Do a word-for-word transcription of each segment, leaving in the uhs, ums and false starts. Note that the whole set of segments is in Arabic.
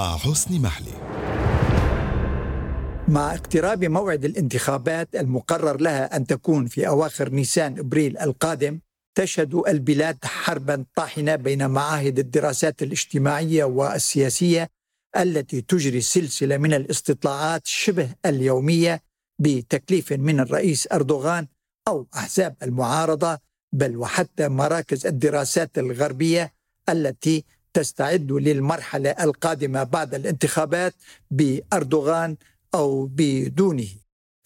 مع حسني محلي. مع اقتراب موعد الانتخابات المقرر لها أن تكون في أواخر نيسان أبريل القادم، تشهد البلاد حرباً طاحنة بين معاهد الدراسات الاجتماعية والسياسية التي تجري سلسلة من الاستطلاعات شبه اليومية بتكليف من الرئيس أردوغان أو أحزاب المعارضة، بل وحتى مراكز الدراسات الغربية التي تستعد للمرحلة القادمة بعد الانتخابات بأردوغان أو بدونه.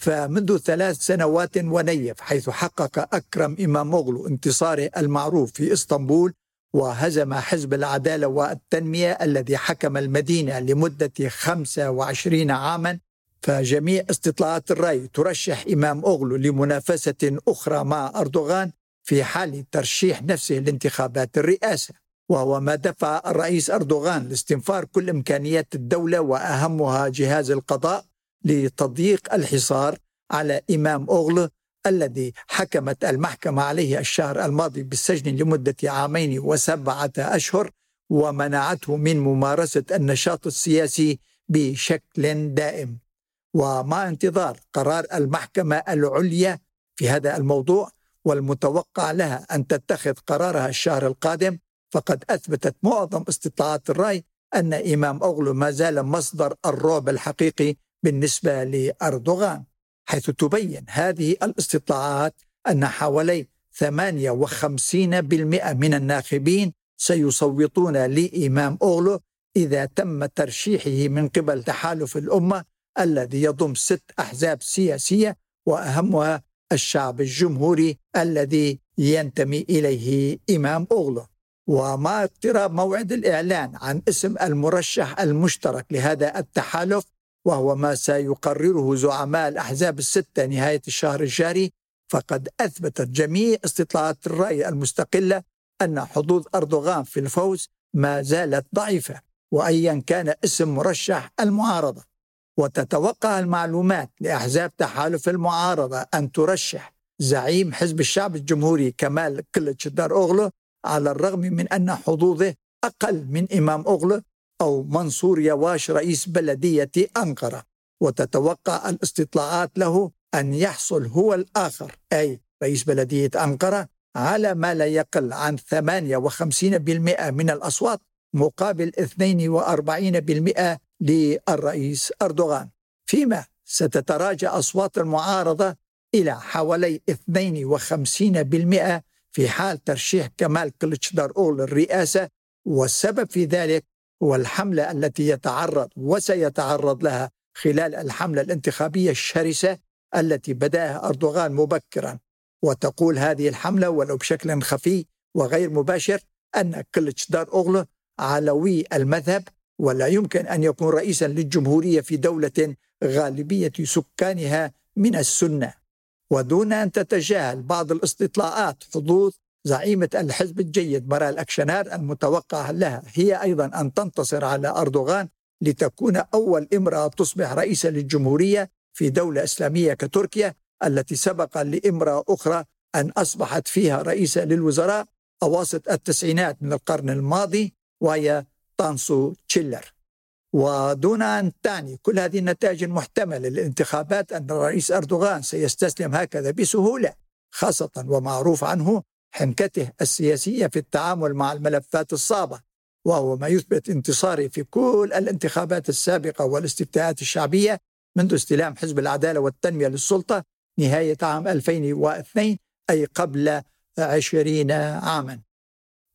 فمنذ ثلاث سنوات ونيف، حيث حقق أكرم إمام أوغلو انتصاره المعروف في إسطنبول وهزم حزب العدالة والتنمية الذي حكم المدينة لمدة خمسة وعشرين عاما، فجميع استطلاعات الرأي ترشح إمام أوغلو لمنافسة أخرى مع أردوغان في حال ترشيح نفسه لانتخابات الرئاسة، وهو ما دفع الرئيس أردوغان لاستنفار كل إمكانيات الدولة وأهمها جهاز القضاء لتضييق الحصار على إمام أوغلو الذي حكمت المحكمة عليه الشهر الماضي بالسجن لمدة عامين وسبعة أشهر ومنعته من ممارسة النشاط السياسي بشكل دائم. ومع انتظار قرار المحكمة العليا في هذا الموضوع والمتوقع لها أن تتخذ قرارها الشهر القادم، فقد أثبتت معظم استطلاعات الرأي أن إمام أوغلو ما زال مصدر الرعب الحقيقي بالنسبة لأردوغان، حيث تبين هذه الاستطلاعات أن حوالي ثمانية وخمسين بالمئة من الناخبين سيصوتون لإمام أوغلو إذا تم ترشيحه من قبل تحالف الأمة الذي يضم ست أحزاب سياسية وأهمها الشعب الجمهوري الذي ينتمي إليه إمام أوغلو. ومع اقتراب موعد الإعلان عن اسم المرشح المشترك لهذا التحالف، وهو ما سيقرره زعماء الأحزاب الستة نهاية الشهر الجاري، فقد أثبتت جميع استطلاعات الرأي المستقلة أن حظوظ أردوغان في الفوز ما زالت ضعيفة وأيا كان اسم مرشح المعارضة. وتتوقع المعلومات لأحزاب تحالف المعارضة أن ترشح زعيم حزب الشعب الجمهوري كمال كليتشدار أوغلو، على الرغم من أن حظوظه أقل من إمام أوغلو أو منصور يواش رئيس بلدية أنقرة. وتتوقع الاستطلاعات له أن يحصل هو الآخر، أي رئيس بلدية أنقرة، على ما لا يقل عن ثمانية وخمسين بالمئة من الأصوات مقابل اثنين وأربعين بالمئة للرئيس أردوغان، فيما ستتراجع أصوات المعارضة إلى حوالي اثنين وخمسين بالمئة في حال ترشيح كمال كليتشدار أوغلو للرئاسة. والسبب في ذلك هو الحملة التي يتعرض وسيتعرض لها خلال الحملة الانتخابية الشرسة التي بدأها أردوغان مبكرا. وتقول هذه الحملة ولو بشكل خفي وغير مباشر أن كليتشدار أوغلو علوي المذهب ولا يمكن أن يكون رئيسا للجمهورية في دولة غالبية سكانها من السنة. ودون أن تتجاهل بعض الاستطلاعات حظوظ زعيمة الحزب الجيد مرال أكشنار المتوقع لها هي أيضا أن تنتصر على أردوغان لتكون أول امرأة تصبح رئيسة للجمهورية في دولة إسلامية كتركيا، التي سبق لامرأة أخرى أن أصبحت فيها رئيسة للوزراء أواسط التسعينات من القرن الماضي، وهي تانسو تشيلر. ودون أن تعني كل هذه النتائج المحتملة للانتخابات أن الرئيس أردوغان سيستسلم هكذا بسهولة، خاصة ومعروف عنه حنكته السياسية في التعامل مع الملفات الصعبة، وهو ما يثبت انتصاره في كل الانتخابات السابقة والاستفتاءات الشعبية منذ استلام حزب العدالة والتنمية للسلطة نهاية عام ألفين واثنين، أي قبل عشرين عاما.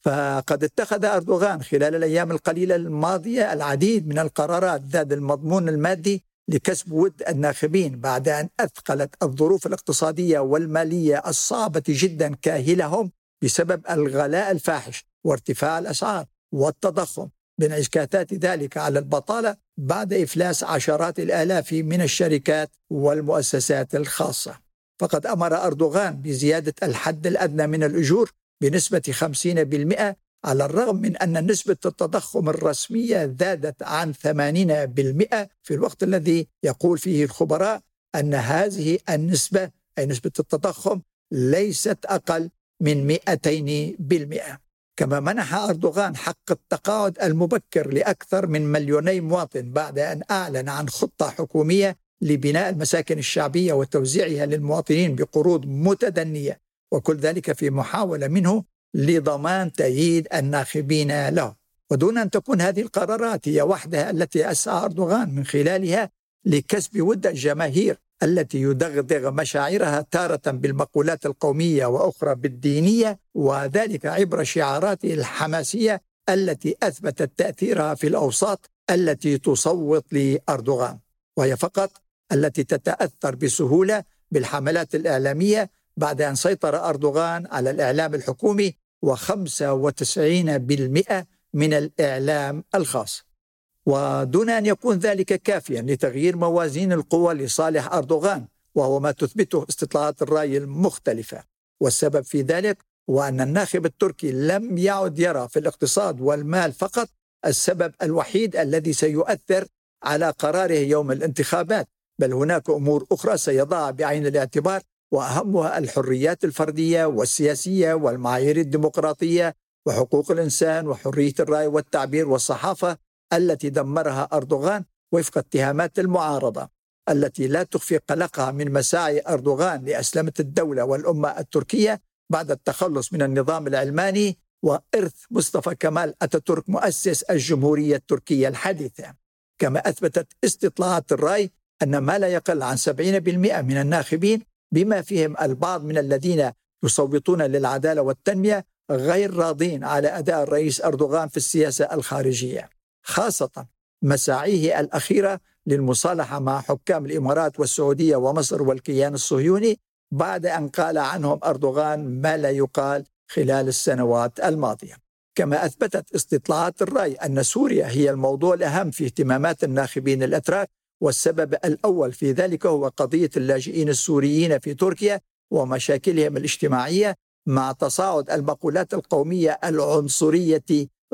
فقد اتخذ أردوغان خلال الأيام القليلة الماضية العديد من القرارات ذات المضمون المادي لكسب ود الناخبين، بعد أن أثقلت الظروف الاقتصادية والمالية الصعبة جدا كاهلهم بسبب الغلاء الفاحش وارتفاع الأسعار والتضخم، بانعكاسات ذلك على البطالة بعد إفلاس عشرات الآلاف من الشركات والمؤسسات الخاصة. فقد أمر أردوغان بزيادة الحد الأدنى من الأجور بنسبة خمسين بالمئة، على الرغم من أن نسبة التضخم الرسمية زادت عن ثمانين بالمئة، في الوقت الذي يقول فيه الخبراء أن هذه النسبة، أي نسبة التضخم، ليست أقل من مئتين بالمئة. كما منح أردوغان حق التقاعد المبكر لأكثر من مليوني مواطن بعد أن أعلن عن خطة حكومية لبناء المساكن الشعبية وتوزيعها للمواطنين بقروض متدنية، وكل ذلك في محاولة منه لضمان تأييد الناخبين له. ودون أن تكون هذه القرارات هي وحدها التي أسعى أردوغان من خلالها لكسب ود الجماهير التي يدغدغ مشاعرها تارة بالمقولات القومية وأخرى بالدينية، وذلك عبر شعاراته الحماسية التي أثبتت تأثيرها في الأوساط التي تصوت لأردوغان، وهي فقط التي تتأثر بسهولة بالحملات الإعلامية بعد أن سيطر أردوغان على الإعلام الحكومي وخمسة وتسعين بالمئة من الإعلام الخاص. ودون أن يكون ذلك كافيا لتغيير موازين القوى لصالح أردوغان، وهو ما تثبته استطلاعات الرأي المختلفة. والسبب في ذلك هو أن الناخب التركي لم يعد يرى في الاقتصاد والمال فقط السبب الوحيد الذي سيؤثر على قراره يوم الانتخابات، بل هناك أمور أخرى سيضع بعين الاعتبار، وأهمها الحريات الفردية والسياسية والمعايير الديمقراطية وحقوق الإنسان وحرية الرأي والتعبير والصحافة التي دمرها أردوغان وفق اتهامات المعارضة التي لا تخفي قلقها من مساعي أردوغان لأسلمة الدولة والأمة التركية بعد التخلص من النظام العلماني وإرث مصطفى كمال أتاتورك مؤسس الجمهورية التركية الحديثة. كما أثبتت استطلاعات الرأي أن ما لا يقل عن سبعين بالمئة من الناخبين، بما فيهم البعض من الذين يصوتون للعدالة والتنمية، غير راضين على أداء الرئيس أردوغان في السياسة الخارجية، خاصة مساعيه الأخيرة للمصالحة مع حكام الإمارات والسعودية ومصر والكيان الصهيوني بعد أن قال عنهم أردوغان ما لا يقال خلال السنوات الماضية. كما أثبتت استطلاعات الرأي أن سوريا هي الموضوع الأهم في اهتمامات الناخبين الأتراك، والسبب الأول في ذلك هو قضية اللاجئين السوريين في تركيا ومشاكلهم الاجتماعية مع تصاعد المقولات القومية العنصرية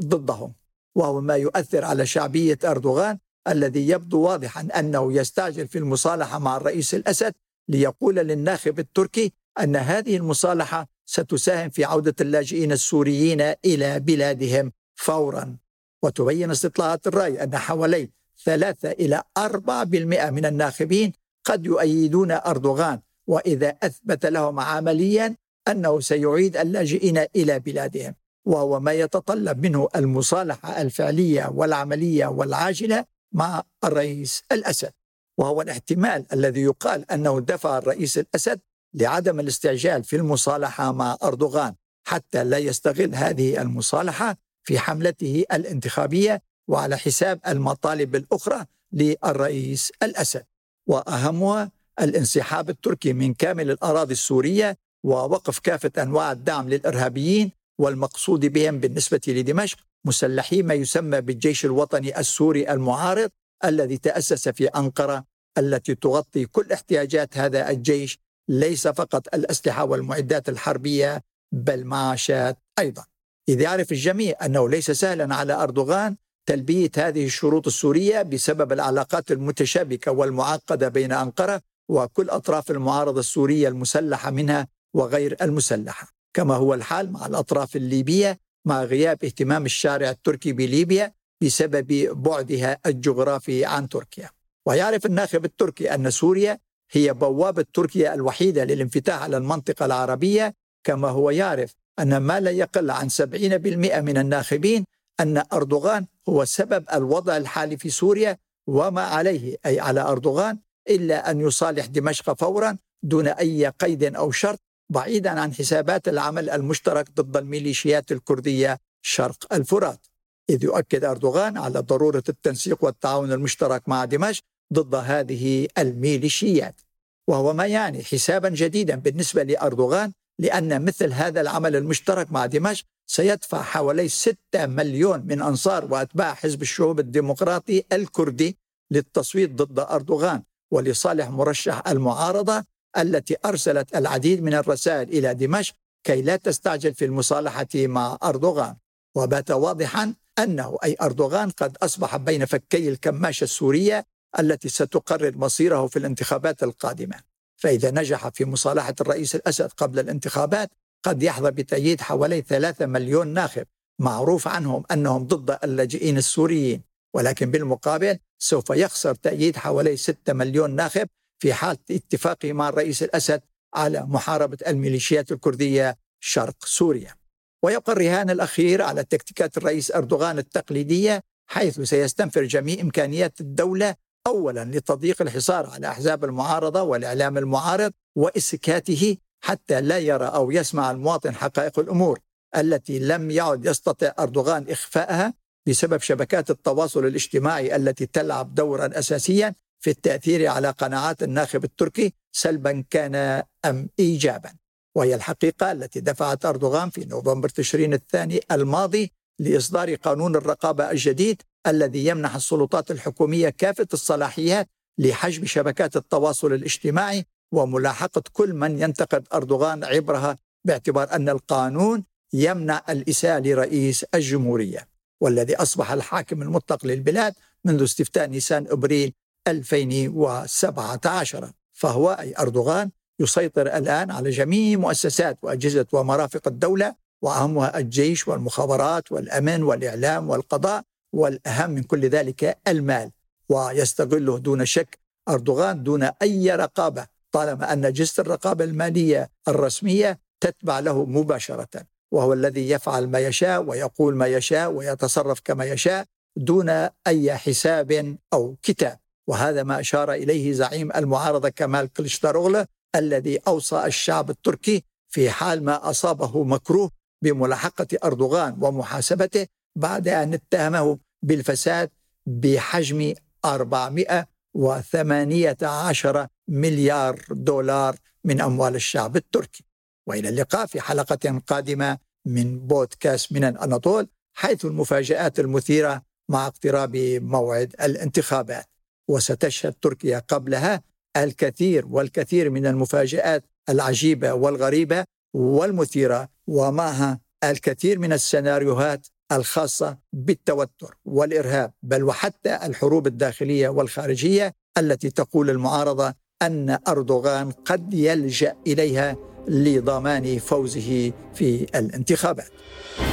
ضدهم، وهو ما يؤثر على شعبية أردوغان الذي يبدو واضحا أنه يستعجل في المصالحة مع الرئيس الأسد ليقول للناخب التركي أن هذه المصالحة ستساهم في عودة اللاجئين السوريين إلى بلادهم فورا. وتبين استطلاعات الرأي أن حوالي ثلاثة إلى أربعة بالمئة من الناخبين قد يؤيدون أردوغان وإذا أثبت لهم عمليا أنه سيعيد اللاجئين إلى بلادهم، وهو ما يتطلب منه المصالحة الفعلية والعملية والعاجلة مع الرئيس الأسد، وهو الاحتمال الذي يقال أنه دفع الرئيس الأسد لعدم الاستعجال في المصالحة مع أردوغان حتى لا يستغل هذه المصالحة في حملته الانتخابية وعلى حساب المطالب الأخرى للرئيس الأسد، وأهمها الانسحاب التركي من كامل الأراضي السورية ووقف كافة أنواع الدعم للإرهابيين والمقصود بهم بالنسبة لدمشق مسلحي ما يسمى بالجيش الوطني السوري المعارض الذي تأسس في أنقرة، التي تغطي كل احتياجات هذا الجيش ليس فقط الأسلحة والمعدات الحربية بل معاشات أيضا. إذ يعرف الجميع أنه ليس سهلا على أردوغان تلبية هذه الشروط السورية بسبب العلاقات المتشابكة والمعقدة بين أنقرة وكل أطراف المعارضة السورية المسلحة منها وغير المسلحة، كما هو الحال مع الأطراف الليبية مع غياب اهتمام الشارع التركي بليبيا بسبب بعدها الجغرافي عن تركيا. ويعرف الناخب التركي أن سوريا هي بوابة تركيا الوحيدة للانفتاح على المنطقة العربية، كما هو يعرف أن ما لا يقل عن سبعين بالمئة من الناخبين أن أردوغان هو سبب الوضع الحالي في سوريا، وما عليه أي على أردوغان إلا أن يصالح دمشق فورا دون أي قيد أو شرط، بعيدا عن حسابات العمل المشترك ضد الميليشيات الكردية شرق الفرات. إذ يؤكد أردوغان على ضرورة التنسيق والتعاون المشترك مع دمشق ضد هذه الميليشيات، وهو ما يعني حسابا جديدا بالنسبة لأردوغان، لأن مثل هذا العمل المشترك مع دمشق سيدفع حوالي ستة مليون من أنصار وأتباع حزب الشهوب الديمقراطي الكردي للتصويت ضد أردوغان ولصالح مرشح المعارضة التي أرسلت العديد من الرسائل إلى دمشق كي لا تستعجل في المصالحة مع أردوغان. وبات واضحا أنه أي أردوغان قد أصبح بين فكي الكماشة السورية التي ستقرر مصيره في الانتخابات القادمة، فإذا نجح في مصالحة الرئيس الأسد قبل الانتخابات قد يحظى بتأييد حوالي ثلاثة مليون ناخب، معروف عنهم أنهم ضد اللاجئين السوريين، ولكن بالمقابل سوف يخسر تأييد حوالي ستة مليون ناخب في حال اتفاقه مع الرئيس الأسد على محاربة الميليشيات الكردية شرق سوريا. ويبقى الرهان الأخير على تكتيكات الرئيس أردوغان التقليدية، حيث سيستنفر جميع إمكانيات الدولة أولا لتضييق الحصار على أحزاب المعارضة والإعلام المعارض وإسكاته حتى لا يرى أو يسمع المواطن حقائق الأمور التي لم يعد يستطيع أردوغان إخفاءها بسبب شبكات التواصل الاجتماعي التي تلعب دورا أساسيا في التأثير على قناعات الناخب التركي سلبا كان أم إيجابا. وهي الحقيقة التي دفعت أردوغان في نوفمبر تشرين الثاني الماضي لإصدار قانون الرقابة الجديد الذي يمنح السلطات الحكومية كافة الصلاحيات لحجب شبكات التواصل الاجتماعي وملاحقة كل من ينتقد أردوغان عبرها، باعتبار أن القانون يمنع الإساءة لرئيس الجمهورية والذي أصبح الحاكم المطلق للبلاد منذ استفتاء نيسان أبريل ألفين وسبعة عشر. فهو أي أردوغان يسيطر الآن على جميع مؤسسات وأجهزة ومرافق الدولة، وأهمها الجيش والمخابرات والأمن والإعلام والقضاء، والأهم من كل ذلك المال، ويستغله دون شك أردوغان دون أي رقابة، طالما أن أجهزة الرقابة المالية الرسمية تتبع له مباشرة، وهو الذي يفعل ما يشاء ويقول ما يشاء ويتصرف كما يشاء دون أي حساب أو كتاب. وهذا ما أشار إليه زعيم المعارضة كمال كليتشدار أوغلو الذي أوصى الشعب التركي في حال ما أصابه مكروه بملاحقة أردوغان ومحاسبته بعد أن اتهمه بالفساد بحجم أربعمائة وثمانية عشر مليار دولار من أموال الشعب التركي. وإلى اللقاء في حلقة قادمة من بودكاست من الأناضول، حيث المفاجآت المثيرة مع اقتراب موعد الانتخابات، وستشهد تركيا قبلها الكثير والكثير من المفاجآت العجيبة والغريبة والمثيرة، ومعها الكثير من السيناريوهات الخاصة بالتوتر والإرهاب، بل وحتى الحروب الداخلية والخارجية التي تقول المعارضة أن أردوغان قد يلجأ إليها لضمان فوزه في الانتخابات.